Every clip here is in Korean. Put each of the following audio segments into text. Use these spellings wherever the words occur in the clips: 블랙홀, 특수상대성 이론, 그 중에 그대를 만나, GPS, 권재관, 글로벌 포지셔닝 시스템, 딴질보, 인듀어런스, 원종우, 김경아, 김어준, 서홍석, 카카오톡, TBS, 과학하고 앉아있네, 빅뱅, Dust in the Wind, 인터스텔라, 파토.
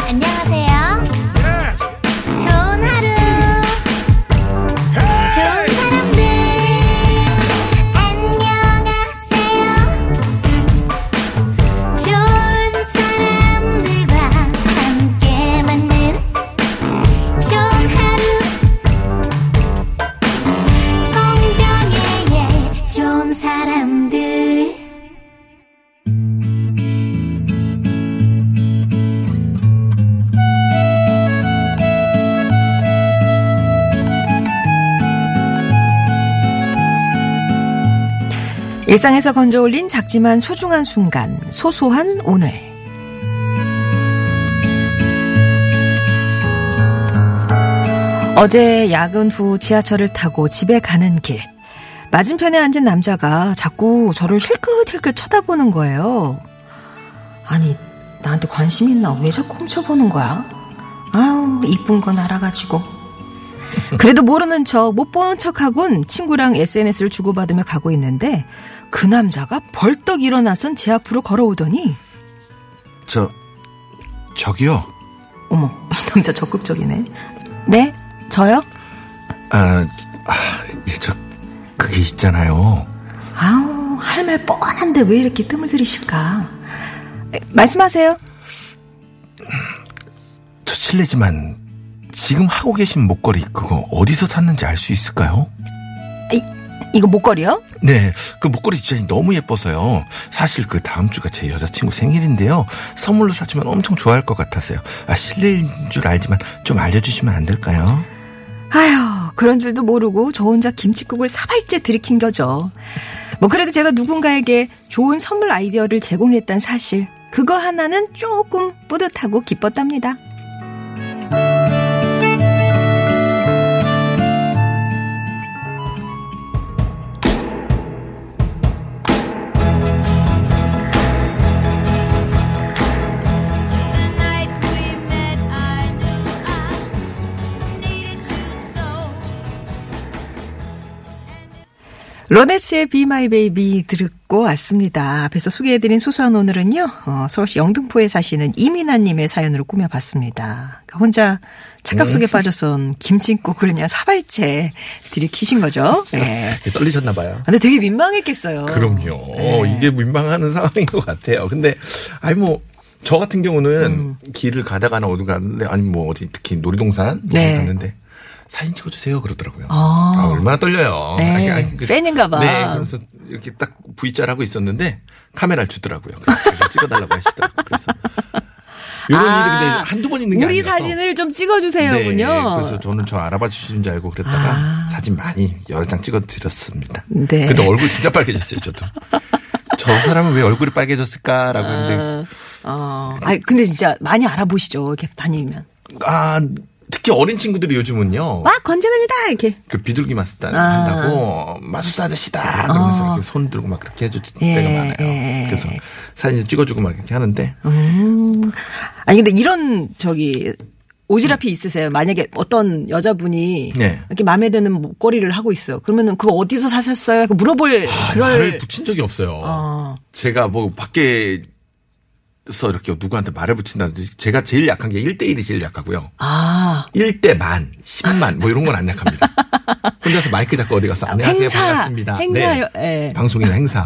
안녕하세요. Yes. 좋은 하루. Hey. 좋은 사람들. 안녕하세요. 좋은 사람들과 함께 만든 좋은 하루. 성정의 좋은 사람들. 일상에서 건져올린 작지만 소중한 순간, 소소한 오늘. 어제 야근 후 지하철을 타고 집에 가는 길. 맞은편에 앉은 남자가 자꾸 저를 힐끗힐끗 쳐다보는 거예요. 아니, 나한테 관심 있나? 왜 자꾸 훔쳐보는 거야? 아우, 이쁜 건 알아가지고. 그래도 모르는 척, 못 보는 척하곤 친구랑 SNS를 주고받으며 가고 있는데 그 남자가 벌떡 일어나선 제 앞으로 걸어오더니 저기요. 어머, 이 남자 적극적이네. 네? 저요? 저 그게 있잖아요. 아우, 할 말 뻔한데 왜 이렇게 뜸을 들이실까? 말씀하세요. 저 실례지만 지금 하고 계신 목걸이 그거 어디서 샀는지 알 수 있을까요? 이거 목걸이요? 네, 그 목걸이 디자인이 너무 예뻐서요. 사실 그 다음 주가 제 여자친구 생일인데요. 선물로 사주면 엄청 좋아할 것 같아서요. 실례인 줄 알지만 좀 알려주시면 안 될까요? 아휴, 그런 줄도 모르고 저 혼자 김칫국을 사발째 들이킨 거죠. 뭐 그래도 제가 누군가에게 좋은 선물 아이디어를 제공했다는 사실, 그거 하나는 조금 뿌듯하고 기뻤답니다. 로네스의 Be My Baby 듣고 왔습니다. 앞에서 소개해드린 소소한 오늘은요, 서울시 영등포에 사시는 이민아님의 사연으로 꾸며봤습니다. 혼자 착각 속에 빠져선 김칫국을 그냥 사발째 들이키신 거죠. 네. 떨리셨나봐요. 근데 되게 민망했겠어요. 그럼요. 네. 이게 민망하는 상황인 것 같아요. 근데, 저 같은 경우는 길을 가다가나 어디 갔는데, 특히 놀이동산 갔는데, 사진 찍어주세요 그러더라고요. 얼마나 떨려요. 네. 팬인가 봐. 네. 그래서 이렇게 딱 V자를 하고 있었는데 카메라를 주더라고요. 그래서 제가 찍어달라고 하시더라고요. 그래서 이런 일이 근데 한두 번 있는 게 아니라서. 우리 사진을 좀 찍어주세요군요. 네. 그래서 저는 저 알아봐 주시는 줄 알고 그랬다가 사진 많이 여러 장 찍어드렸습니다. 네. 근데 얼굴 진짜 빨개졌어요. 저도. 저 사람은 왜 얼굴이 빨개졌을까라고 했는데. 근데 진짜 많이 알아보시죠. 이렇게 다니면. 특히 어린 친구들이 요즘은요. 와, 권재관이다! 이렇게. 그 비둘기 마술단 한다고, 마술사 아저씨다! 그러면서 이렇게 손 들고 막 그렇게 해줄 때가 많아요. 그래서 사진 찍어주고 막 이렇게 하는데. 근데 이런, 오지랖이 있으세요? 만약에 어떤 여자분이 이렇게 마음에 드는 목걸이를 하고 있어요. 그러면은 그거 어디서 사셨어요? 물어볼 말을 붙인 적이 없어요. 제가 밖에서 이렇게 누구한테 말을 붙인다든지, 제가 제일 약한 게 1대1이 제일 약하고요. 1대 만, 10만 이런 건 안 약합니다. 혼자서 마이크 잡고 어디 가서 안녕하세요, 행사, 반갑습니다. 행사요. 네. 방송이나 행사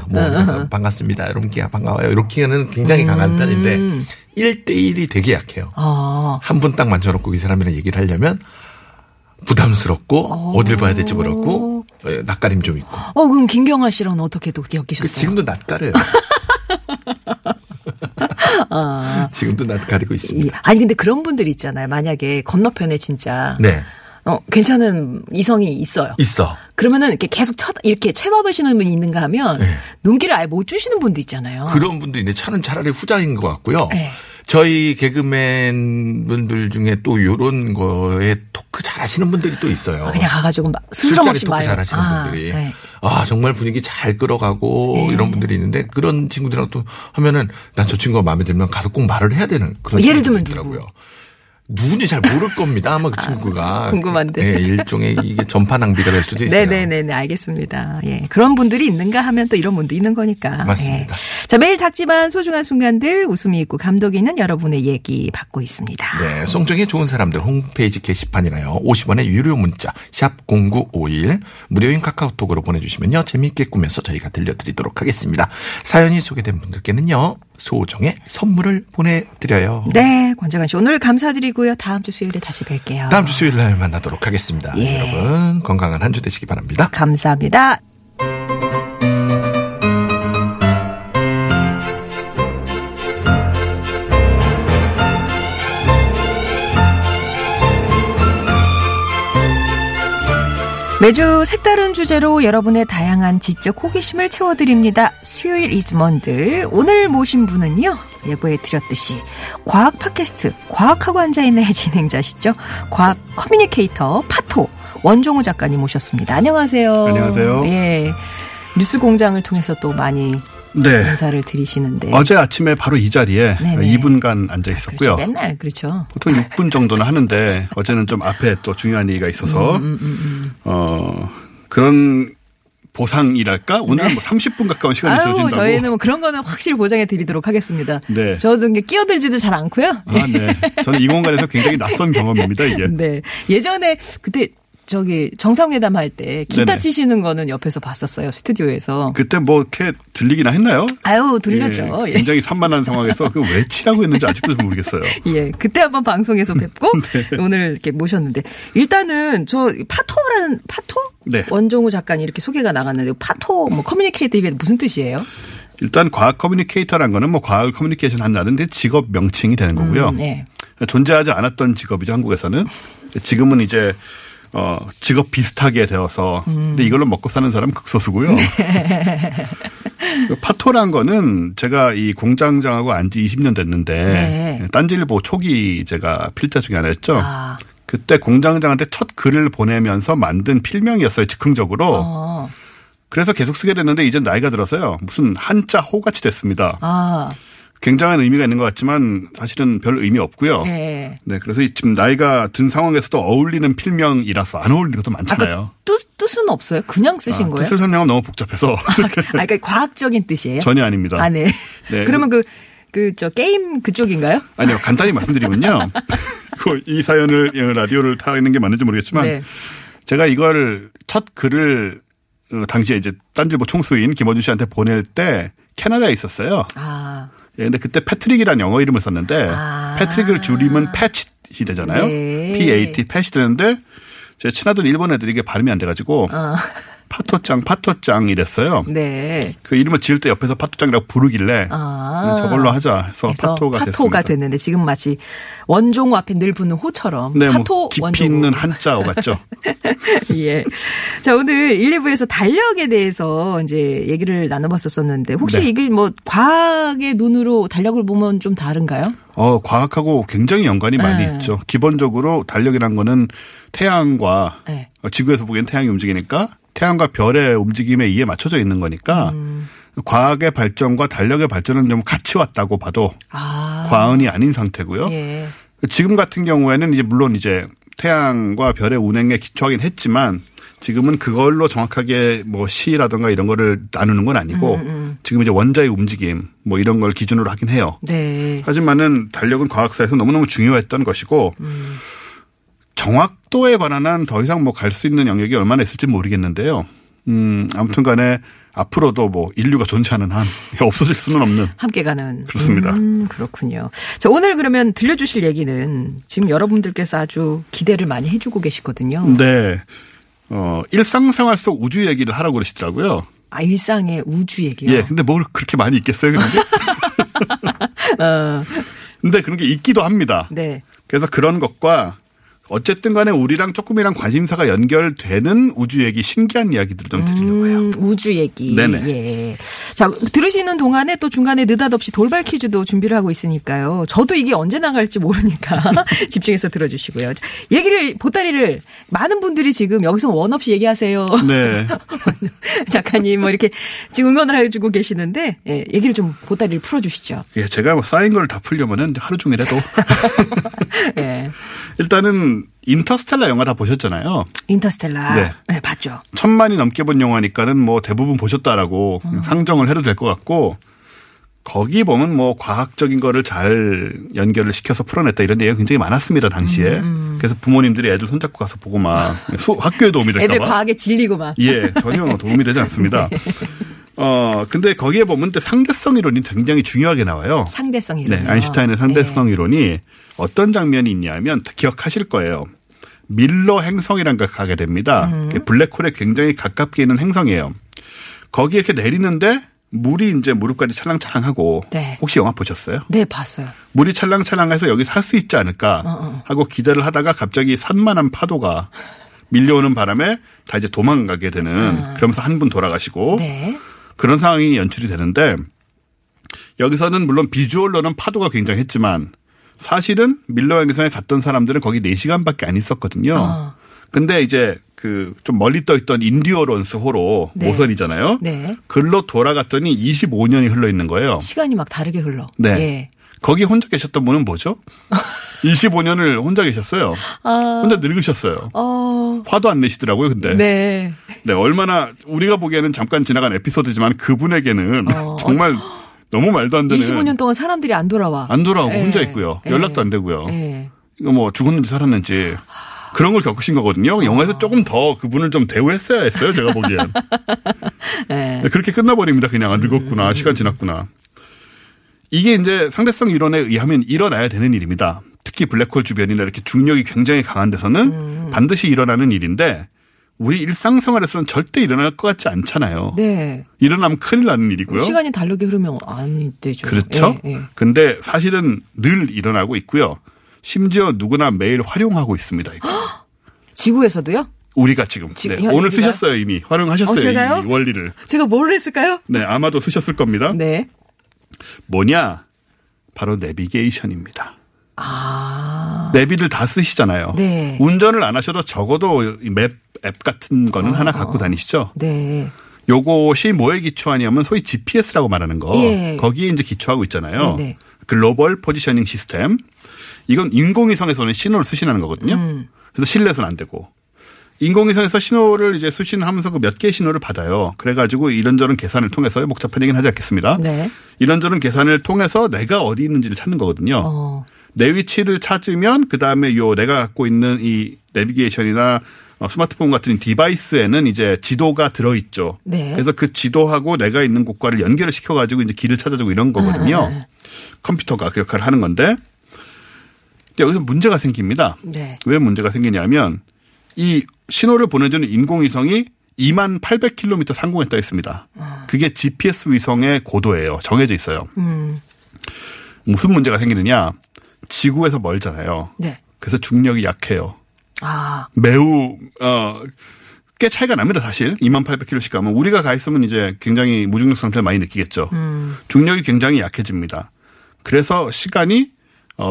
반갑습니다. 여러분께 반가워요. 이렇게는 굉장히 강한 편인데 1대1이 되게 약해요. 한 분 딱 만져놓고 이 사람이랑 얘기를 하려면 부담스럽고 어딜 봐야 될지 모르고 낯가림 좀 있고. 그럼 김경아 씨랑은 어떻게 또 엮이셨어요? 지금도 낯가려요. 지금도 낯가리고 있습니다. 근데 그런 분들 있잖아요. 만약에 건너편에 진짜 괜찮은 이성이 있어. 그러면은 이렇게 계속 이렇게 쳐다보시는 분이 있는가 하면 눈길을 아예 못 주시는 분도 있잖아요. 그런 분도 있는데 차는 차라리 후자인 것 같고요. 저희 개그맨 분들 중에 또 이런 거에 토크 잘하시는 분들이 또 있어요. 그냥 가가지고 스스럼없이 토크 잘하시는 분들이. 정말 분위기 잘 끌어가고 이런 분들이 있는데 그런 친구들하고 또 하면은 난 저 친구가 마음에 들면 가서 꼭 말을 해야 되는 그런 친구들이 있더라고요. 예를 들면 누구? 누군지 잘 모를 겁니다. 아마 그 친구가. 궁금한데. 네, 일종의 이게 전파 낭비가 될 수도 있어요. 네네네. 알겠습니다. 예. 그런 분들이 있는가 하면 또 이런 분도 있는 거니까. 맞습니다. 예. 자, 매일 작지만 소중한 순간들 웃음이 있고 감동이 있는 여러분의 얘기 받고 있습니다. 네. 송정의 좋은 사람들 홈페이지 게시판이나요. 50원의 유료 문자 샵 0951 무료인 카카오톡으로 보내주시면요. 재미있게 꾸며서 저희가 들려드리도록 하겠습니다. 사연이 소개된 분들께는요. 소정의 선물을 보내드려요. 네. 권재관 씨 오늘 감사드리고요. 다음 주 수요일에 다시 뵐게요. 다음 주 수요일 날 만나도록 하겠습니다. 예. 여러분 건강한 한 주 되시기 바랍니다. 감사합니다. 매주 색다른 주제로 여러분의 다양한 지적 호기심을 채워드립니다. 수요일 이즈먼들 오늘 모신 분은요. 예고해드렸듯이 과학 팟캐스트 과학하고 앉아있네 진행자시죠. 과학 커뮤니케이터 파토 원종우 작가님 모셨습니다. 안녕하세요. 안녕하세요. 예, 뉴스공장을 통해서 또 많이 네. 인사를 드리시는데 어제 아침에 바로 이 자리에 네네. 2분간 앉아 있었고요. 그렇죠. 맨날 그렇죠. 보통 6분 정도는 하는데 어제는 좀 앞에 또 중요한 얘기가 있어서 그런 보상이랄까? 오늘은 네. 뭐 30분 가까운 시간이 주어진다고. 저희는 뭐 그런 거는 확실히 보장해 드리도록 하겠습니다. 네. 저도 이게 끼어들지도 잘 않고요. 아, 네. 저는 이 공간에서 굉장히 낯선 경험입니다. 이게. 네. 예전에 그때 저기 정상회담 할 때 기타 네네. 치시는 거는 옆에서 봤었어요. 스튜디오에서. 그때 뭐 이렇게 들리기나 했나요? 아유 들렸죠. 예, 굉장히 산만한 상황에서 그걸 왜 치라고 했는지 아직도 모르겠어요. 예, 그때 한번 방송에서 뵙고 네. 오늘 이렇게 모셨는데 일단은 저 파토라는 파토? 네. 원종우 작가님 이렇게 소개가 나갔는데 파토 뭐 커뮤니케이터 이게 무슨 뜻이에요? 일단 과학 커뮤니케이터란 거는 뭐 과학을 커뮤니케이션 한다는 데 직업 명칭이 되는 거고요. 네. 존재하지 않았던 직업이죠 한국에서는. 지금은 이제 직업 비슷하게 되어서 근데 이걸로 먹고 사는 사람 극소수고요. 네. 파토란 거는 제가 이 공장장하고 안 지 20년 됐는데 네. 딴질보 초기 제가 필자 중에 하나였죠. 아. 그때 공장장한테 첫 글을 보내면서 만든 필명이었어요. 즉흥적으로. 그래서 계속 쓰게 됐는데 이제 나이가 들어서요. 무슨 한자 호같이 됐습니다. 아. 굉장한 의미가 있는 것 같지만 사실은 별 의미 없고요. 네. 네, 그래서 지금 나이가 든 상황에서도 어울리는 필명이라서 안 어울리는 것도 많잖아요. 뜻은 없어요? 그냥 쓰신 거예요? 뜻을 설명하면 너무 복잡해서. 그러니까 과학적인 뜻이에요? 전혀 아닙니다. 아, 네. 네. 그러면 저 게임 그쪽인가요? 아니요. 간단히 말씀드리면요. 이 사연을 라디오를 타는 게 맞는지 모르겠지만 네. 제가 이걸 첫 글을 당시에 이제 딴질보 총수인 김어준 씨한테 보낼 때 캐나다에 있었어요. 아. 예, 근데 그때 패트릭이라는 영어 이름을 썼는데 패트릭을 줄이면 패치 되잖아요. 네. PAT 패치 되는데 제 친하던 일본 애들이 이게 발음이 안 돼가지고 파토짱 이랬어요. 네. 그 이름을 지을 때 옆에서 파토짱이라고 부르길래 저걸로 하자 해서 파토가 됐는데 지금 마치 원종우 앞에 늘 붙는 호처럼 네, 파토 뭐 깊이 원종우. 있는 한자어 같죠. 예. 자 오늘 1, 2부에서 달력에 대해서 이제 얘기를 나눠봤었었는데 혹시 네. 이게 뭐 과학의 눈으로 달력을 보면 좀 다른가요? 과학하고 굉장히 연관이 많이 있죠. 기본적으로 달력이란 거는 태양과 지구에서 보기엔 태양이 움직이니까 태양과 별의 움직임에 의해 맞춰져 있는 거니까 과학의 발전과 달력의 발전은 좀 같이 왔다고 봐도 과언이 아닌 상태고요. 예. 지금 같은 경우에는 이제 물론 이제 태양과 별의 운행에 기초하긴 했지만 지금은 그걸로 정확하게 뭐 시라든가 이런 거를 나누는 건 아니고 지금 이제 원자의 움직임 뭐 이런 걸 기준으로 하긴 해요. 네. 하지만은 달력은 과학사에서 너무너무 중요했던 것이고 정확도에 관한 더 이상 뭐 갈 수 있는 영역이 얼마나 있을지 모르겠는데요. 아무튼 간에 앞으로도 뭐 인류가 존재하는 한 없어질 수는 없는. 함께 가는. 그렇습니다. 그렇군요. 자, 오늘 그러면 들려주실 얘기는 지금 여러분들께서 아주 기대를 많이 해주고 계시거든요. 네. 일상생활 속 우주 얘기를 하라고 그러시더라고요. 아, 일상의 우주 얘기요? 예. 근데 뭘 그렇게 많이 있겠어요, 그런 게? 근데 그런 게 있기도 합니다. 네. 그래서 그런 것과 어쨌든 간에 우리랑 조금이랑 관심사가 연결되는 우주 얘기 신기한 이야기들을 좀 드리려고 해요. 우주 얘기. 네네. 예. 자, 들으시는 동안에 또 중간에 느닷없이 돌발 퀴즈도 준비를 하고 있으니까요. 저도 이게 언제 나갈지 모르니까 집중해서 들어주시고요. 얘기를, 보따리를 많은 분들이 지금 여기서 원 없이 얘기하세요. 네. 작가님 뭐 이렇게 지금 응원을 해주고 계시는데 예, 얘기를 좀 보따리를 풀어주시죠. 예, 제가 뭐 쌓인 걸 다 풀려면은 하루 종일해도. 예. 일단은 인터스텔라 영화 다 보셨잖아요. 인터스텔라. 네. 네, 봤죠. 1,000만이 넘게 본 영화니까는 뭐 대부분 보셨다라고 상정을 해도 될 것 같고, 거기 보면 뭐 과학적인 거를 잘 연결을 시켜서 풀어냈다 이런 얘기가 굉장히 많았습니다, 당시에. 그래서 부모님들이 애들 손잡고 가서 보고 막 학교에 도움이 될까 봐. 애들 과학에 질리고 막. 예, 전혀 도움이 되지 않습니다. 네. 근데 거기에 보면 상대성 이론이 굉장히 중요하게 나와요. 상대성 이론. 네, 아인슈타인의 상대성 네. 이론이 어떤 장면이 있냐면 기억하실 거예요. 밀러 행성이란 걸 가게 됩니다. 블랙홀에 굉장히 가깝게 있는 행성이에요. 거기에 이렇게 내리는데 물이 이제 무릎까지 찰랑찰랑하고 네. 혹시 영화 보셨어요? 네, 봤어요. 물이 찰랑찰랑해서 여기 살 수 있지 않을까 하고 기대를 하다가 갑자기 산만한 파도가 밀려오는 바람에 다 이제 도망가게 되는 그러면서 한 분 돌아가시고 네. 그런 상황이 연출이 되는데 여기서는 물론 비주얼로는 파도가 굉장했지만 사실은 밀러 행성에 갔던 사람들은 거기 4시간밖에 안 있었거든요. 근데 이제 그 좀 멀리 떠 있던 인듀어런스 호로 네. 모선이잖아요. 네. 글로 돌아갔더니 25년이 흘러 있는 거예요. 시간이 막 다르게 흘러. 네. 예. 거기 혼자 계셨던 분은 뭐죠? 25년을 혼자 계셨어요. 혼자 늙으셨어요. 화도 안 내시더라고요, 근데. 네. 네, 얼마나 우리가 보기에는 잠깐 지나간 에피소드지만 그분에게는 정말 너무 말도 안 되는. 25년 동안 사람들이 안 돌아와. 안 돌아오고 에. 혼자 있고요. 에. 연락도 안 되고요. 에. 이거 뭐 죽었는지 살았는지. 그런 걸 겪으신 거거든요. 영화에서 조금 더 그분을 좀 대우했어야 했어요. 제가 보기엔. 네. 그렇게 끝나버립니다. 그냥 늙었구나. 시간 지났구나. 이게 이제 상대성 이론에 의하면 일어나야 되는 일입니다. 특히 블랙홀 주변이나 이렇게 중력이 굉장히 강한 데서는 반드시 일어나는 일인데 우리 일상생활에서는 절대 일어날 것 같지 않잖아요. 네. 일어나면 큰일 나는 일이고요. 시간이 다르게 흐르면 안 되죠. 그렇죠. 예, 예. 근데 사실은 늘 일어나고 있고요. 심지어 누구나 매일 활용하고 있습니다. 이거. 지구에서도요? 우리가 지금. 네, 오늘 쓰셨어요 이미. 활용하셨어요. 제가요? 이 원리를. 제가 뭘 했을까요? 네. 아마도 쓰셨을 겁니다. 네. 뭐냐? 바로 내비게이션입니다. 아. 내비를 다 쓰시잖아요. 네. 운전을 안 하셔도 적어도 맵 앱 같은 거는 하나 갖고 다니시죠. 네. 요것이 뭐에 기초하냐면 소위 GPS라고 말하는 거. 예. 거기에 이제 기초하고 있잖아요. 네. 글로벌 포지셔닝 시스템. 이건 인공위성에서는 신호를 수신하는 거거든요. 그래서 실내에서는 안 되고. 인공위성에서 신호를 이제 수신하면서 그 몇 개의 신호를 받아요. 그래가지고 이런저런 계산을 통해서 복잡한 얘기는 하지 않겠습니다. 네. 이런저런 계산을 통해서 내가 어디 있는지를 찾는 거거든요. 내 위치를 찾으면 그다음에 요 내가 갖고 있는 이 내비게이션이나 스마트폰 같은 디바이스에는 이제 지도가 들어있죠. 네. 그래서 그 지도하고 내가 있는 곳과를 연결을 시켜가지고 이제 길을 찾아주고 이런 거거든요. 컴퓨터가 그 역할을 하는 건데. 여기서 문제가 생깁니다. 네. 왜 문제가 생기냐면 이 신호를 보내주는 인공위성이 28,000km 상공에 떠 있습니다. 그게 GPS 위성의 고도예요. 정해져 있어요. 무슨 문제가 생기느냐. 지구에서 멀잖아요. 네. 그래서 중력이 약해요. 아. 매우 꽤 차이가 납니다. 사실 28,000km씩 가면 우리가 가 있으면 이제 굉장히 무중력 상태를 많이 느끼겠죠. 중력이 굉장히 약해집니다. 그래서 시간이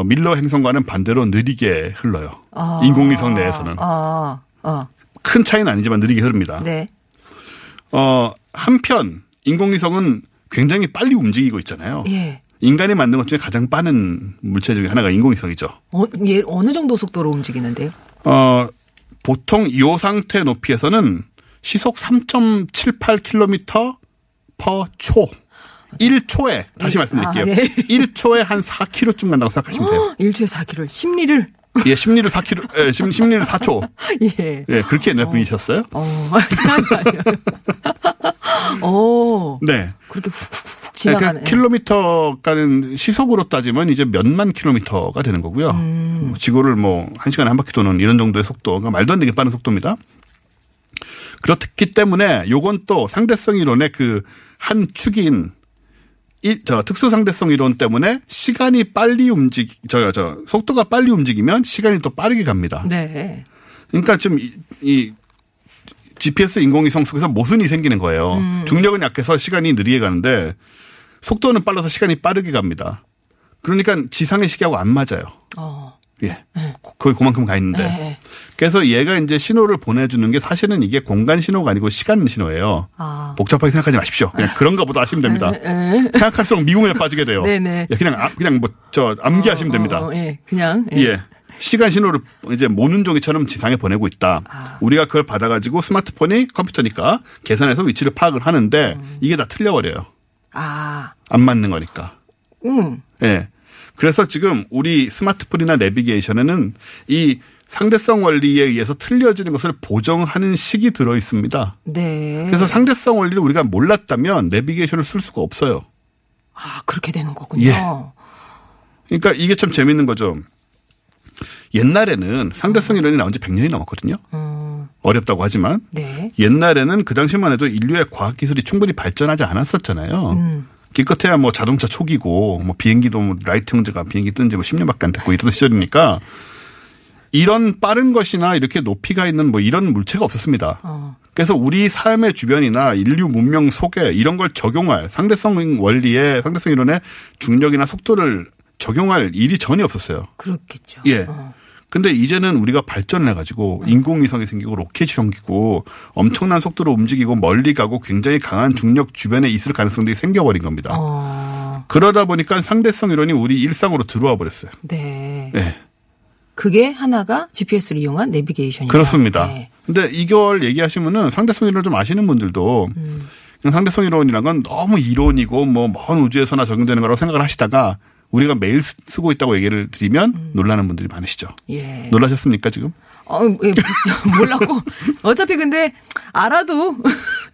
밀러 행성과는 반대로 느리게 흘러요. 인공위성 내에서는. 큰 차이는 아니지만 느리게 흐릅니다. 네. 한편 인공위성은 굉장히 빨리 움직이고 있잖아요. 예. 인간이 만든 것 중에 가장 빠른 물체 중에 하나가 인공위성이죠. 얘 어느 정도 속도로 움직이는데요? 보통 이 상태 높이에서는 시속 3.78km per 초. 1초에 다시 말씀드릴게요. 네. 1초에 한 4km쯤 간다고 생각하시면 돼요. 1초에 4km. 십리를. 예, 십리를 4km. 예, 십리를 4초. 예. 예, 그렇게 옛날 분이셨어요? 아니요. 네. 그렇게 훅훅 지나가는. 그러니까 킬로미터 가는 시속으로 따지면 이제 몇만 킬로미터가 되는 거고요. 지구를 뭐 1시간에 한 바퀴 도는 이런 정도의 속도. 그러니까 말도 안 되게 빠른 속도입니다. 그렇기 때문에 요건 또 상대성 이론의 그 한 축인 특수상대성 이론 때문에 시간이 빨리 속도가 빨리 움직이면 시간이 더 빠르게 갑니다. 네. 그러니까 지금 이 GPS 인공위성 속에서 모순이 생기는 거예요. 중력은 약해서 시간이 느리게 가는데 속도는 빨라서 시간이 빠르게 갑니다. 그러니까 지상의 시계하고 안 맞아요. 예. 거의 그만큼 가 있는데. 그래서 얘가 이제 신호를 보내주는 게 사실은 이게 공간 신호가 아니고 시간 신호예요. 아. 복잡하게 생각하지 마십시오. 그냥 그런가 보다 하시면 됩니다. 생각할수록 미궁에 빠지게 돼요. 네네. 예, 그냥 뭐, 암기하시면 됩니다. 예, 그냥. 예. 예. 시간 신호를 이제 모는 종이처럼 지상에 보내고 있다. 아. 우리가 그걸 받아가지고 스마트폰이 컴퓨터니까 계산해서 위치를 파악을 하는데 이게 다 틀려버려요. 아. 안 맞는 거니까. 예. 그래서 지금 우리 스마트폰이나 내비게이션에는 이 상대성 원리에 의해서 틀려지는 것을 보정하는 식이 들어 있습니다. 네. 그래서 상대성 원리를 우리가 몰랐다면 내비게이션을 쓸 수가 없어요. 아, 그렇게 되는 거군요. 예. 그러니까 이게 참 재밌는 거죠. 옛날에는 상대성 이론이 나온 지 100년이 넘었거든요. 어렵다고 하지만. 네. 옛날에는 그 당시만 해도 인류의 과학기술이 충분히 발전하지 않았었잖아요. 기껏해야 뭐 자동차 초기고 뭐 비행기도 뭐 라이트 형제가 비행기 뜬 지 뭐 10년밖에 안 됐고 이러던 시절이니까 이런 빠른 것이나 이렇게 높이가 있는 뭐 이런 물체가 없었습니다. 그래서 우리 삶의 주변이나 인류 문명 속에 이런 걸 적용할 상대성 원리에 상대성 이론에 중력이나 속도를 적용할 일이 전혀 없었어요. 그렇겠죠. 예. 근데 이제는 우리가 발전을 해가지고 인공위성이 생기고 로켓이 생기고 엄청난 속도로 움직이고 멀리 가고 굉장히 강한 중력 주변에 있을 가능성들이 생겨버린 겁니다. 그러다 보니까 상대성 이론이 우리 일상으로 들어와 버렸어요. 네. 네. 그게 하나가 GPS를 이용한 내비게이션이에요. 그렇습니다. 네. 근데 이걸 얘기하시면은 상대성 이론을 좀 아시는 분들도 상대성 이론이란 건 너무 이론이고 뭐 먼 우주에서나 적용되는 거라고 생각을 하시다가 우리가 매일 쓰고 있다고 얘기를 드리면 놀라는 분들이 많으시죠. 예. 놀라셨습니까 지금? 예, 몰랐고 어차피 근데 알아도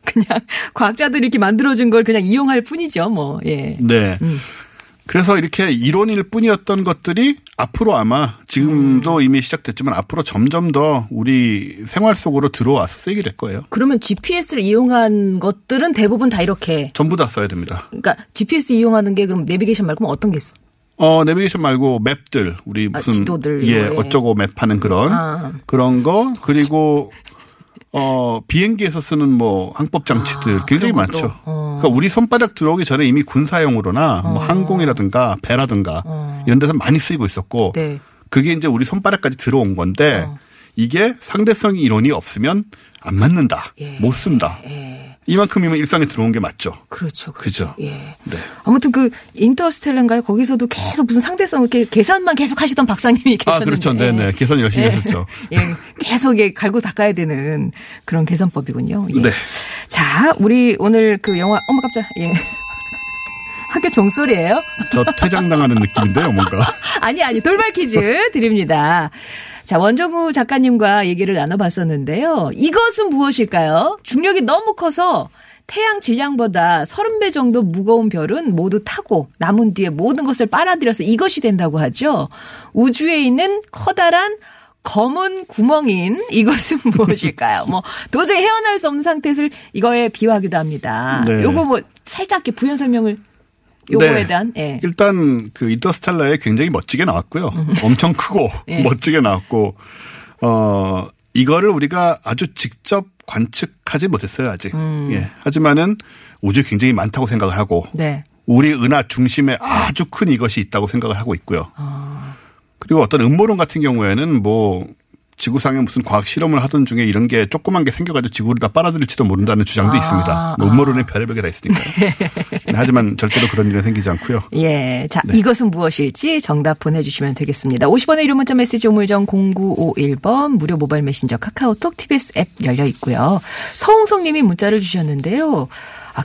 그냥 과학자들이 이렇게 만들어준 걸 그냥 이용할 뿐이죠, 뭐. 예. 네. 그래서 이렇게 이론일 뿐이었던 것들이 앞으로 아마 지금도 이미 시작됐지만 앞으로 점점 더 우리 생활 속으로 들어와서 쓰이게 될 거예요. 그러면 GPS를 이용한 것들은 대부분 다 이렇게 전부 다 써야 됩니다. 그러니까 GPS 이용하는 게 그럼 내비게이션 말고 어떤 게 있어? 내비게이션 말고 맵들, 우리 무슨 지도들, 예, 어쩌고 맵하는 그런 그런 거 그리고 비행기에서 쓰는 뭐 항법 장치들 굉장히 많죠. 그러니까 우리 손바닥 들어오기 전에 이미 군사용으로나 뭐 항공이라든가 배라든가 이런 데서 많이 쓰이고 있었고 네. 그게 이제 우리 손바닥까지 들어온 건데 이게 상대성 이론이 없으면 안 맞는다, 예. 못 쓴다. 예. 이만큼이면 일상에 들어온 게 맞죠. 그렇죠. 그렇죠. 예. 네. 아무튼 그 인터스텔라인가요? 거기서도 계속 무슨 상대성 이렇게 계산만 계속 하시던 박사님이 계셨는데. 아, 그렇죠. 네, 네. 계산 열심히 하셨죠. 예. 계속 예, 갈고 닦아야 되는 그런 계산법이군요. 예. 네. 자, 우리 오늘 그 영화 어머 깜짝이야. 예. 학교 종소리예요? 저 퇴장당하는 느낌인데요, 뭔가. 아니, 돌발 퀴즈 드립니다. 자, 원종우 작가님과 얘기를 나눠봤었는데요. 이것은 무엇일까요? 중력이 너무 커서 태양 질량보다 30배 정도 무거운 별은 모두 타고 남은 뒤에 모든 것을 빨아들여서 이것이 된다고 하죠. 우주에 있는 커다란 검은 구멍인 이것은 무엇일까요? 뭐 도저히 헤어날 수 없는 상태를 이거에 비유하기도 합니다. 네. 요거 뭐 살짝 부연 설명을. 요거에 네. 대한 예. 일단 그 인터스텔라에 굉장히 멋지게 나왔고요. 엄청 크고 예. 멋지게 나왔고 이거를 우리가 아주 직접 관측하지 못했어요 아직. 예. 하지만은 우주 굉장히 많다고 생각을 하고 네. 우리 은하 중심에 아주 큰 이것이 있다고 생각을 하고 있고요. 그리고 어떤 음모론 같은 경우에는 뭐 지구상에 무슨 과학 실험을 하던 중에 이런 게 조그만 게 생겨가지고 지구를 다 빨아들일지도 모른다는 주장도 있습니다. 뭐 음모론에 별의별 게 다 있으니까요. 네. 하지만 절대로 그런 일은 생기지 않고요. 예, 자 네. 이것은 무엇일지 정답 보내주시면 되겠습니다. 50원의 유료 문자 메시지 우물정 0951번 무료 모바일 메신저 카카오톡 TBS 앱 열려 있고요. 서홍석 님이 문자를 주셨는데요.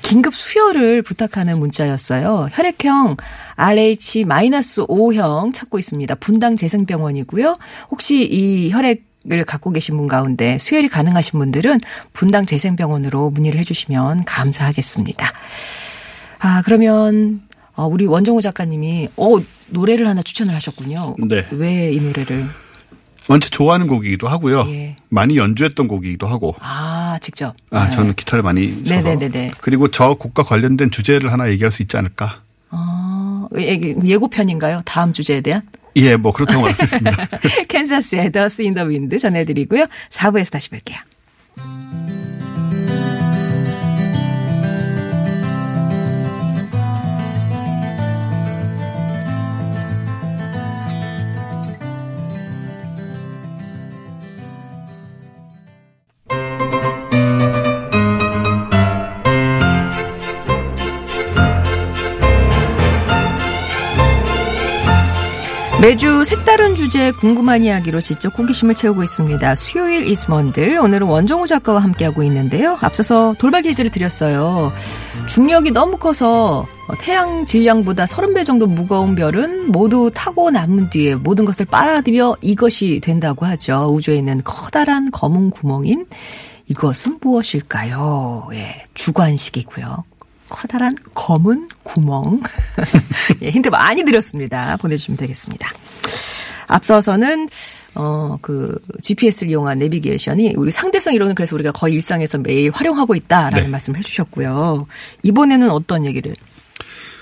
긴급 수혈을 부탁하는 문자였어요. 혈액형 RH-5형 찾고 있습니다. 분당 재생병원이고요. 혹시 이 혈액을 갖고 계신 분 가운데 수혈이 가능하신 분들은 분당 재생병원으로 문의를 해 주시면 감사하겠습니다. 아, 그러면 우리 원종우 작가님이 노래를 하나 추천을 하셨군요. 네. 왜 이 노래를? 원체 좋아하는 곡이기도 하고요. 예. 많이 연주했던 곡이기도 하고. 아, 직접. 아, 저는 네. 기타를 많이 쳐서. 네네네. 그리고 저 곡과 관련된 주제를 하나 얘기할 수 있지 않을까. 예고편인가요? 다음 주제에 대한? 예, 뭐 그렇다고 할 수 있습니다. 캔사스의 Dust in the Wind 전해드리고요. 4부에서 다시 뵐게요. 매주 색다른 주제에 궁금한 이야기로 지적 호기심을 채우고 있습니다. 수요일 이스먼들, 오늘은 원종우 작가와 함께하고 있는데요. 앞서서 돌발 퀴즈를 드렸어요. 중력이 너무 커서 태양 질량보다 30배 정도 무거운 별은 모두 타고 남은 뒤에 모든 것을 빨아들여 이것이 된다고 하죠. 우주에 있는 커다란 검은 구멍인 이것은 무엇일까요? 예, 주관식이고요. 커다란 검은 구멍. 예, 힌트 많이 드렸습니다. 보내주시면 되겠습니다. 앞서서는 GPS를 이용한 내비게이션이 우리 상대성 이론은 그래서 우리가 거의 일상에서 매일 활용하고 있다라는 말씀을 해주셨고요. 이번에는 어떤 얘기를?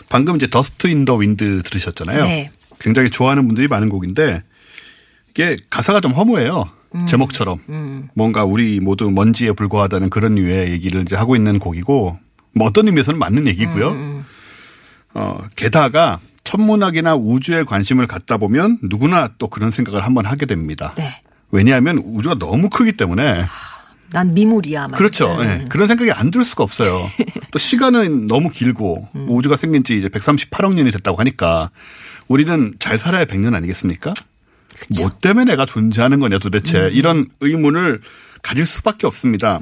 방금 이제 더스트 인 더 윈드 들으셨잖아요. 네. 굉장히 좋아하는 분들이 많은 곡인데 이게 가사가 좀 허무해요. 제목처럼 뭔가 우리 모두 먼지에 불과하다는 그런 류의 얘기를 이제 하고 있는 곡이고. 뭐 어떤 의미에서는 맞는 얘기고요. 게다가 천문학이나 우주에 관심을 갖다 보면 누구나 또 그런 생각을 한번 하게 됩니다. 네. 왜냐하면 우주가 너무 크기 때문에. 난 미물이야. 그렇죠. 네. 그런 생각이 안 들 수가 없어요. 또 시간은 너무 길고 우주가 생긴 지 이제 138억 년이 됐다고 하니까 우리는 잘 살아야 100년 아니겠습니까? 그쵸? 뭐 때문에 내가 존재하는 거냐 도대체. 이런 의문을 가질 수밖에 없습니다.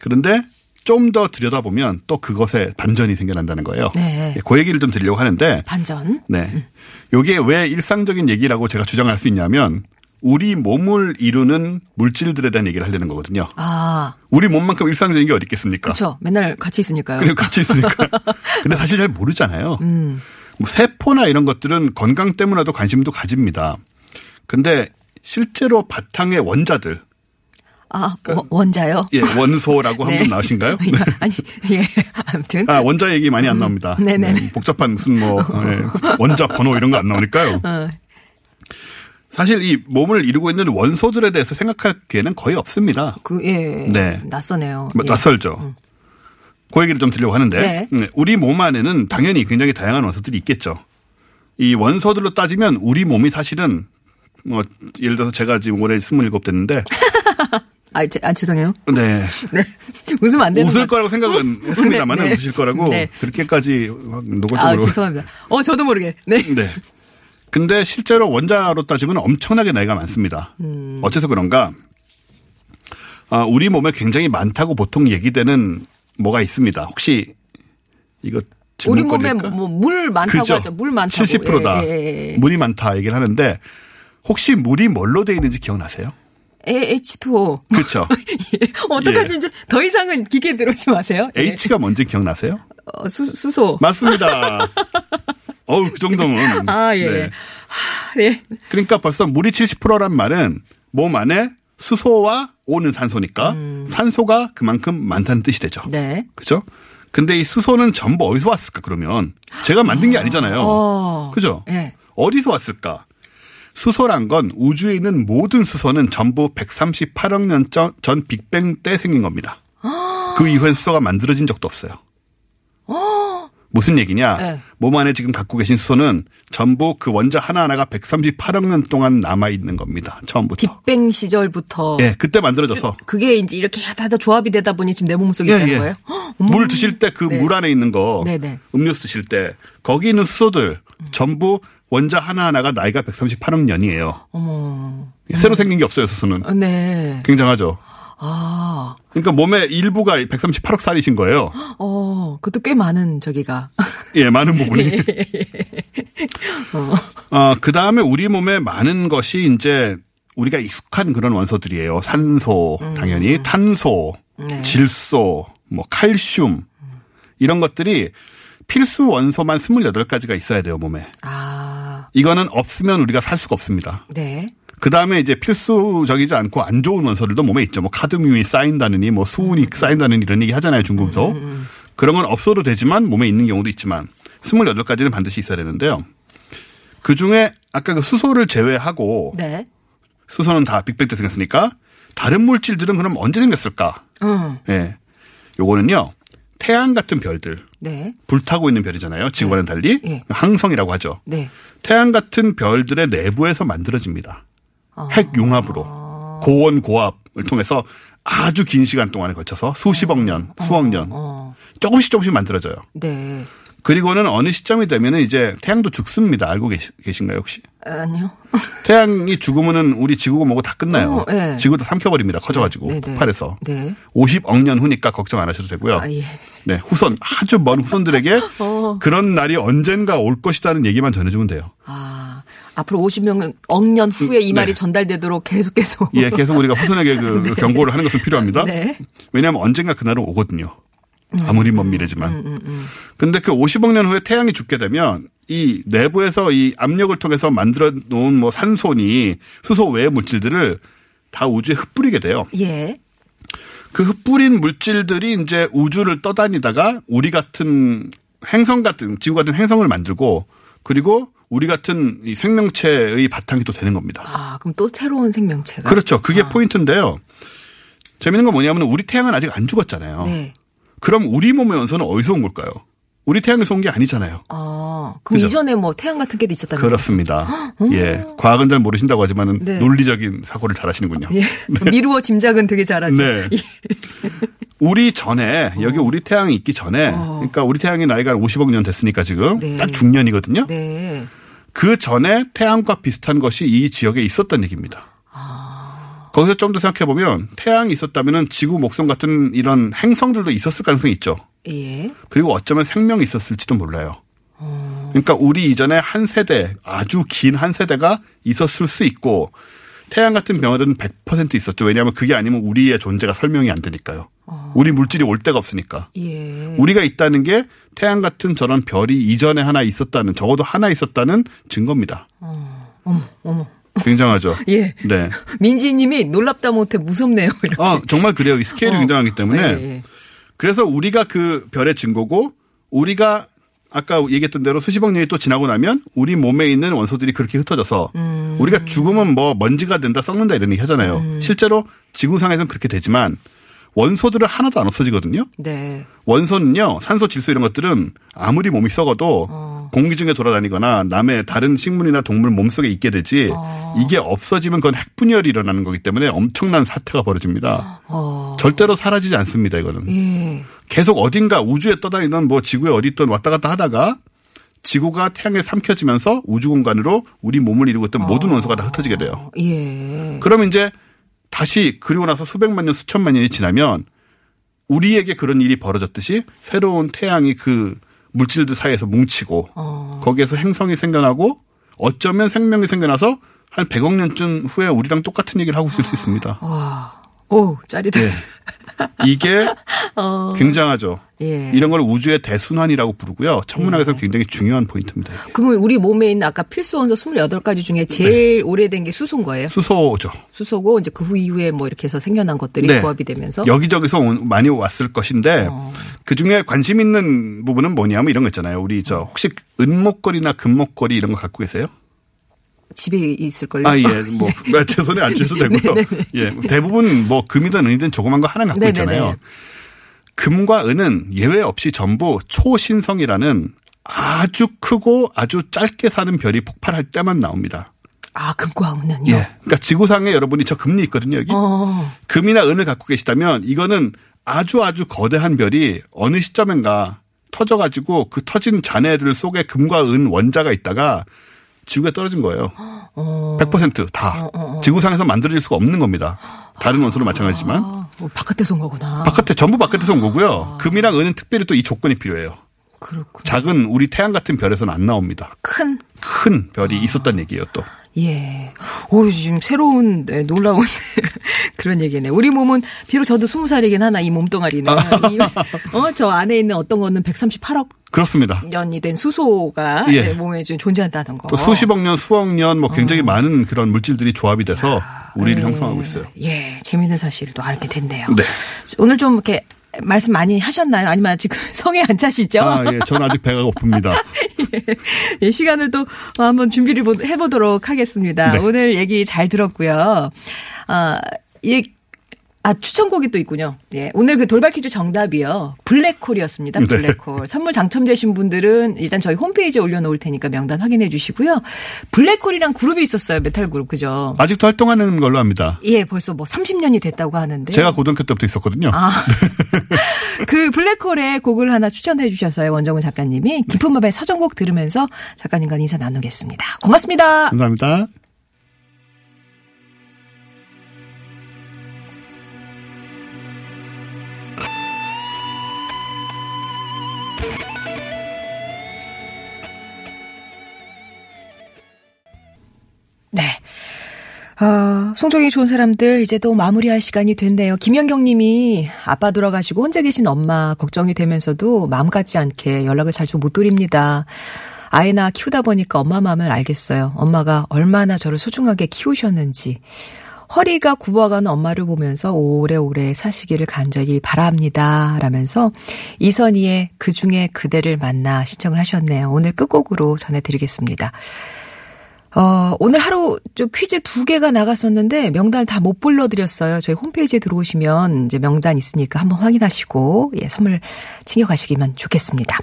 그런데 좀 더 들여다보면 또 그것에 반전이 생겨난다는 거예요. 네. 그 얘기를 좀 드리려고 하는데. 반전. 네. 이게 왜 일상적인 얘기라고 제가 주장할 수 있냐면 우리 몸을 이루는 물질들에 대한 얘기를 하려는 거거든요. 아. 우리 몸만큼 일상적인 게 어디 있겠습니까? 그렇죠. 맨날 같이 있으니까요. 그리고 같이 있으니까. 근데 사실 잘 모르잖아요. 뭐 세포나 이런 것들은 건강 때문에도 관심도 가집니다. 근데 실제로 바탕의 원자들. 아, 그러니까 원자요? 예, 원소라고 네. 한번 나오신가요? 네. 아니, 예, 아무튼. 아, 원자 얘기 많이 안 나옵니다. 네네. 네, 복잡한 무슨 뭐, 네, 원자 번호 이런 거 안 나오니까요. 사실 이 몸을 이루고 있는 원소들에 대해서 생각할 기회는 거의 없습니다. 예. 네. 낯서네요. 예. 낯설죠. 그 얘기를 좀 드리려고 하는데. 네. 네, 우리 몸 안에는 당연히 굉장히 다양한 원소들이 있겠죠. 이 원소들로 따지면 우리 몸이 사실은 뭐, 예를 들어서 제가 지금 올해 27 됐는데. 아, 죄송해요. 네. 네. 웃으면 안 되는 웃을 거라고 생각은 했습니다만 네. 웃으실 거라고 네. 그렇게까지 노골적으로. 아, 죄송합니다. 저도 모르게. 네. 네. 근데 실제로 원자로 따지면 엄청나게 나이가 많습니다. 어째서 그런가? 아, 우리 몸에 굉장히 많다고 보통 얘기되는 뭐가 있습니다. 혹시 이거 우리 몸에 뭐 물 많다고 그죠? 하죠. 물 많다고. 70%다. 예. 물이 많다 얘기를 하는데 혹시 물이 뭘로 되어 있는지 기억나세요? H2O. 그렇죠. 예. 어떡하지 예. 이제 더 이상은 기계 들어오지 마세요. 예. H가 뭔지 기억나세요? 수소. 맞습니다. 어우 그 정도면. 아 예. 네. 하, 예. 그러니까 벌써 물이 70%란 말은 몸 안에 수소와 O는 산소니까 산소가 그만큼 많다는 뜻이 되죠. 네. 그렇죠? 근데 이 수소는 전부 어디서 왔을까 그러면 제가 만든 게 아니잖아요. 그죠? 예. 어디서 왔을까? 수소란 건 우주에 있는 모든 수소는 전부 138억 년 전 빅뱅 때 생긴 겁니다. 그 이후엔 수소가 만들어진 적도 없어요. 무슨 얘기냐? 네. 몸 안에 지금 갖고 계신 수소는 전부 그 원자 하나하나가 138억 년 동안 남아있는 겁니다. 처음부터. 빅뱅 시절부터. 예, 그때 만들어져서. 그게 이제 이렇게 하다 조합이 되다 보니 지금 내 몸속에 예, 있다는 예. 거예요? 물 드실 때 그 물 네. 안에 있는 거, 네, 네. 음료수 드실 때 거기 있는 수소들 전부 원자 하나하나가 나이가 138억 년이에요. 어머. 새로 생긴 게 없어요, 수소는. 네. 굉장하죠. 아. 그러니까 몸의 일부가 138억 살이신 거예요. 그것도 꽤 많은 저기가. 예, 많은 부분이. 그 다음에 우리 몸에 많은 것이 이제 우리가 익숙한 그런 원소들이에요. 산소, 당연히 탄소, 네. 질소, 뭐 칼슘 이런 것들이 필수 원소만 28가지가 있어야 돼요, 몸에. 아. 이거는 없으면 우리가 살 수가 없습니다. 네. 그 다음에 이제 필수적이지 않고 안 좋은 원소들도 몸에 있죠. 뭐 카드뮴이 쌓인다느니, 뭐 수은이 쌓인다느니 이런 얘기 하잖아요, 중금속. 그런 건 없어도 되지만 몸에 있는 경우도 있지만 28가지는 반드시 있어야 되는데요. 그 중에 아까 그 수소를 제외하고 네. 수소는 다 빅뱅 때 생겼으니까 다른 물질들은 그럼 언제 생겼을까? 네. 요거는요. 태양 같은 별들, 네. 불타고 있는 별이잖아요. 지구와는 달리 네. 항성이라고 하죠. 네. 태양 같은 별들의 내부에서 만들어집니다. 핵융합으로 고온 고압을 통해서 아주 긴 시간 동안에 걸쳐서 수십억 년, 수억 년 조금씩 조금씩 만들어져요. 네. 그리고는 어느 시점이 되면 이제 태양도 죽습니다. 알고 계신가요 혹시? 아니요. 태양이 죽으면은 우리 지구고 뭐고 다 끝나요. 네. 지구도 삼켜버립니다. 커져가지고 네. 폭발해서. 네. 50억 년 후니까 걱정 안 하셔도 되고요. 아, 예. 네, 후손 아주 먼 후손들에게 그런 날이 언젠가 올 것이라는 얘기만 전해주면 돼요. 아. 앞으로 50억 년 후에 이 말이 네. 전달되도록 계속. 예, 계속 우리가 후손에게 그 네. 경고를 하는 것은 필요합니다. 네. 왜냐하면 언젠가 그날은 오거든요. 아무리 먼 미래지만. 근데 그 50억 년 후에 태양이 죽게 되면 이 내부에서 이 압력을 통해서 만들어 놓은 뭐 산소니 수소 외의 물질들을 다 우주에 흩뿌리게 돼요. 예. 그 흩뿌린 물질들이 이제 우주를 떠다니다가 우리 같은 행성 같은 지구 같은 행성을 만들고 그리고 우리 같은 이 생명체의 바탕이 또 되는 겁니다. 아, 그럼 또 새로운 생명체가. 그렇죠. 그게 포인트인데요. 재미있는 건 뭐냐면 우리 태양은 아직 안 죽었잖아요. 네. 그럼 우리 몸의 연소는 어디서 온 걸까요? 우리 태양에서 온 게 아니잖아요. 아, 그럼 그렇죠? 이전에 뭐 태양 같은 게도 있었다는 거죠? 그렇습니다. 예, 과학은 잘 모르신다고 하지만 네. 논리적인 사고를 잘하시는군요. 예. 네. 미루어 짐작은 되게 잘하죠. 네. 우리 전에 여기 우리 태양이 있기 전에 그러니까 우리 태양이 나이가 50억 년 됐으니까 지금 네. 딱 중년이거든요. 네. 그 전에 태양과 비슷한 것이 이 지역에 있었다는 얘기입니다. 아. 거기서 좀 더 생각해보면 태양이 있었다면 지구 목성 같은 이런 행성들도 있었을 가능성이 있죠. 예. 그리고 어쩌면 생명이 있었을지도 몰라요. 그러니까 우리 이전에 한 세대 아주 긴 한 세대가 있었을 수 있고 태양 같은 병원은 100% 있었죠. 왜냐하면 그게 아니면 우리의 존재가 설명이 안 되니까요. 우리 물질이 올 데가 없으니까. 예. 우리가 있다는 게 태양 같은 저런 별이 이전에 하나 있었다는 적어도 하나 있었다는 증거입니다. 어머. 굉장하죠. 예. 네. 민지님이 놀랍다 못해 무섭네요. 이렇게. 아, 정말 그래요. 이 스케일이 굉장하기 때문에. 예. 그래서 우리가 그 별의 증거고 우리가 아까 얘기했던 대로 수십억 년이 또 지나고 나면 우리 몸에 있는 원소들이 그렇게 흩어져서 우리가 죽으면 뭐 먼지가 된다 썩는다 이런 얘기 하잖아요. 실제로 지구상에서는 그렇게 되지만 원소들은 하나도 안 없어지거든요. 네. 원소는요. 산소, 질소 이런 것들은 아무리 몸이 썩어도 공기 중에 돌아다니거나 남의 다른 식물이나 동물 몸속에 있게 되지 이게 없어지면 그건 핵분열이 일어나는 거기 때문에 엄청난 사태가 벌어집니다. 절대로 사라지지 않습니다. 이거는. 예. 계속 어딘가 우주에 떠다니던 뭐 지구에 어디 있던 왔다 갔다 하다가 지구가 태양에 삼켜지면서 우주 공간으로 우리 몸을 이루고 있던 모든 원소가 다 흩어지게 돼요. 예. 그럼 이제 다시 그리고 나서 수백만 년, 수천만 년이 지나면 우리에게 그런 일이 벌어졌듯이 새로운 태양이 그 물질들 사이에서 뭉치고 거기에서 행성이 생겨나고 어쩌면 생명이 생겨나서 한 100억 년쯤 후에 우리랑 똑같은 얘기를 하고 있을 수 있습니다. 와, 오, 짜릿해. 네. 이게 굉장하죠. 예. 이런 걸 우주의 대순환이라고 부르고요. 천문학에서 예. 굉장히 중요한 포인트입니다. 이게. 그러면 우리 몸에 있는 아까 필수 원소 28가지 중에 제일 네. 오래된 게 수소인 거예요? 수소죠. 수소고 이제 그 후 이후에 뭐 이렇게 해서 생겨난 것들이 네. 고압이 되면서. 여기저기서 많이 왔을 것인데 그중에 관심 있는 부분은 뭐냐면 이런 거 있잖아요. 우리 저 혹시 은목걸이나 금목걸이 이런 거 갖고 계세요? 집에 있을걸요? 아, 예. 뭐, 제 손에 안 주셔도 되고요. 예. 대부분 뭐, 금이든 은이든 조그만 거 하나 갖고 네네네. 있잖아요. 금과 은은 예외 없이 전부 초신성이라는 아주 크고 아주 짧게 사는 별이 폭발할 때만 나옵니다. 아, 금과 은은요? 예. 그러니까 지구상에 여러분이 저 금리 있거든요, 여기. 금이나 은을 갖고 계시다면 이거는 아주 거대한 별이 어느 시점인가 터져가지고 그 터진 잔해들 속에 금과 은 원자가 있다가 지구에 떨어진 거예요. 100% 다. 지구상에서 만들어질 수가 없는 겁니다. 다른 원소로 마찬가지지만. 바깥에서 온 거구나. 전부 바깥에서 온 거고요. 금이랑 은은 특별히 또 이 조건이 필요해요. 그렇군요. 작은 우리 태양 같은 별에서는 안 나옵니다. 큰 별이 있었단 얘기예요 또. 예. 오, 지금 새로운, 네, 놀라운 그런 얘기네. 우리 몸은, 비록 저도 20살이긴 하나, 이 몸뚱아리는. 저 안에 있는 어떤 거는 138억. 그렇습니다. 년이 된 수소가 예. 몸에 좀 존재한다는 거. 또 수십억 년, 수억 년, 뭐 굉장히 많은 그런 물질들이 조합이 돼서 우리를 예. 형성하고 있어요. 예. 재밌는 사실을 또 알게 됐네요. 네. 오늘 좀 이렇게 말씀 많이 하셨나요? 아니면 아직 성에 안 차시죠? 아, 예. 저는 아직 배가 고픕니다. 예. 시간을 또 한번 준비를 해보도록 하겠습니다. 네. 오늘 얘기 잘 들었고요. 추천곡이 또 있군요. 예. 오늘 그 돌발 퀴즈 정답이요. 블랙홀이었습니다. 블랙홀. 네. 선물 당첨되신 분들은 일단 저희 홈페이지에 올려놓을 테니까 명단 확인해 주시고요. 블랙홀이란 그룹이 있었어요. 메탈 그룹. 그죠? 아직도 활동하는 걸로 압니다. 예. 벌써 뭐 30년이 됐다고 하는데. 제가 고등학교 때부터 있었거든요. 아. 그 블랙홀의 곡을 하나 추천해 주셨어요. 원종우 작가님이. 깊은 밤의 서정곡 들으면서 작가님과 인사 나누겠습니다. 고맙습니다. 감사합니다. 네. 송정이 좋은 사람들 이제 또 마무리할 시간이 됐네요. 김현경님이 아빠 돌아가시고 혼자 계신 엄마 걱정이 되면서도 마음 같지 않게 연락을 잘 좀 못 드립니다. 아이 낳아 키우다 보니까 엄마 마음을 알겠어요. 엄마가 얼마나 저를 소중하게 키우셨는지. 허리가 굽어가는 엄마를 보면서 오래오래 사시기를 간절히 바랍니다. 라면서 이선희의 그 중에 그대를 만나 신청을 하셨네요. 오늘 끝곡으로 전해드리겠습니다. 오늘 하루 좀 퀴즈 2개가 나갔었는데 명단 다 못 불러드렸어요. 저희 홈페이지에 들어오시면 이제 명단 있으니까 한번 확인하시고, 예, 선물 챙겨가시기만 좋겠습니다.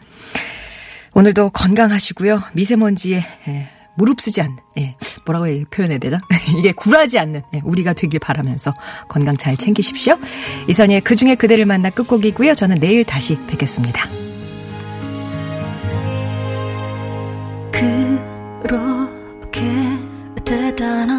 오늘도 건강하시고요. 미세먼지에, 예, 무릅쓰지 않는, 예, 뭐라고 표현해야 되나? 이게 굴하지 않는, 예, 우리가 되길 바라면서 건강 잘 챙기십시오. 이선희의 그 중에 그대를 만나 끝곡이고요. 저는 내일 다시 뵙겠습니다. 그렇게 대단한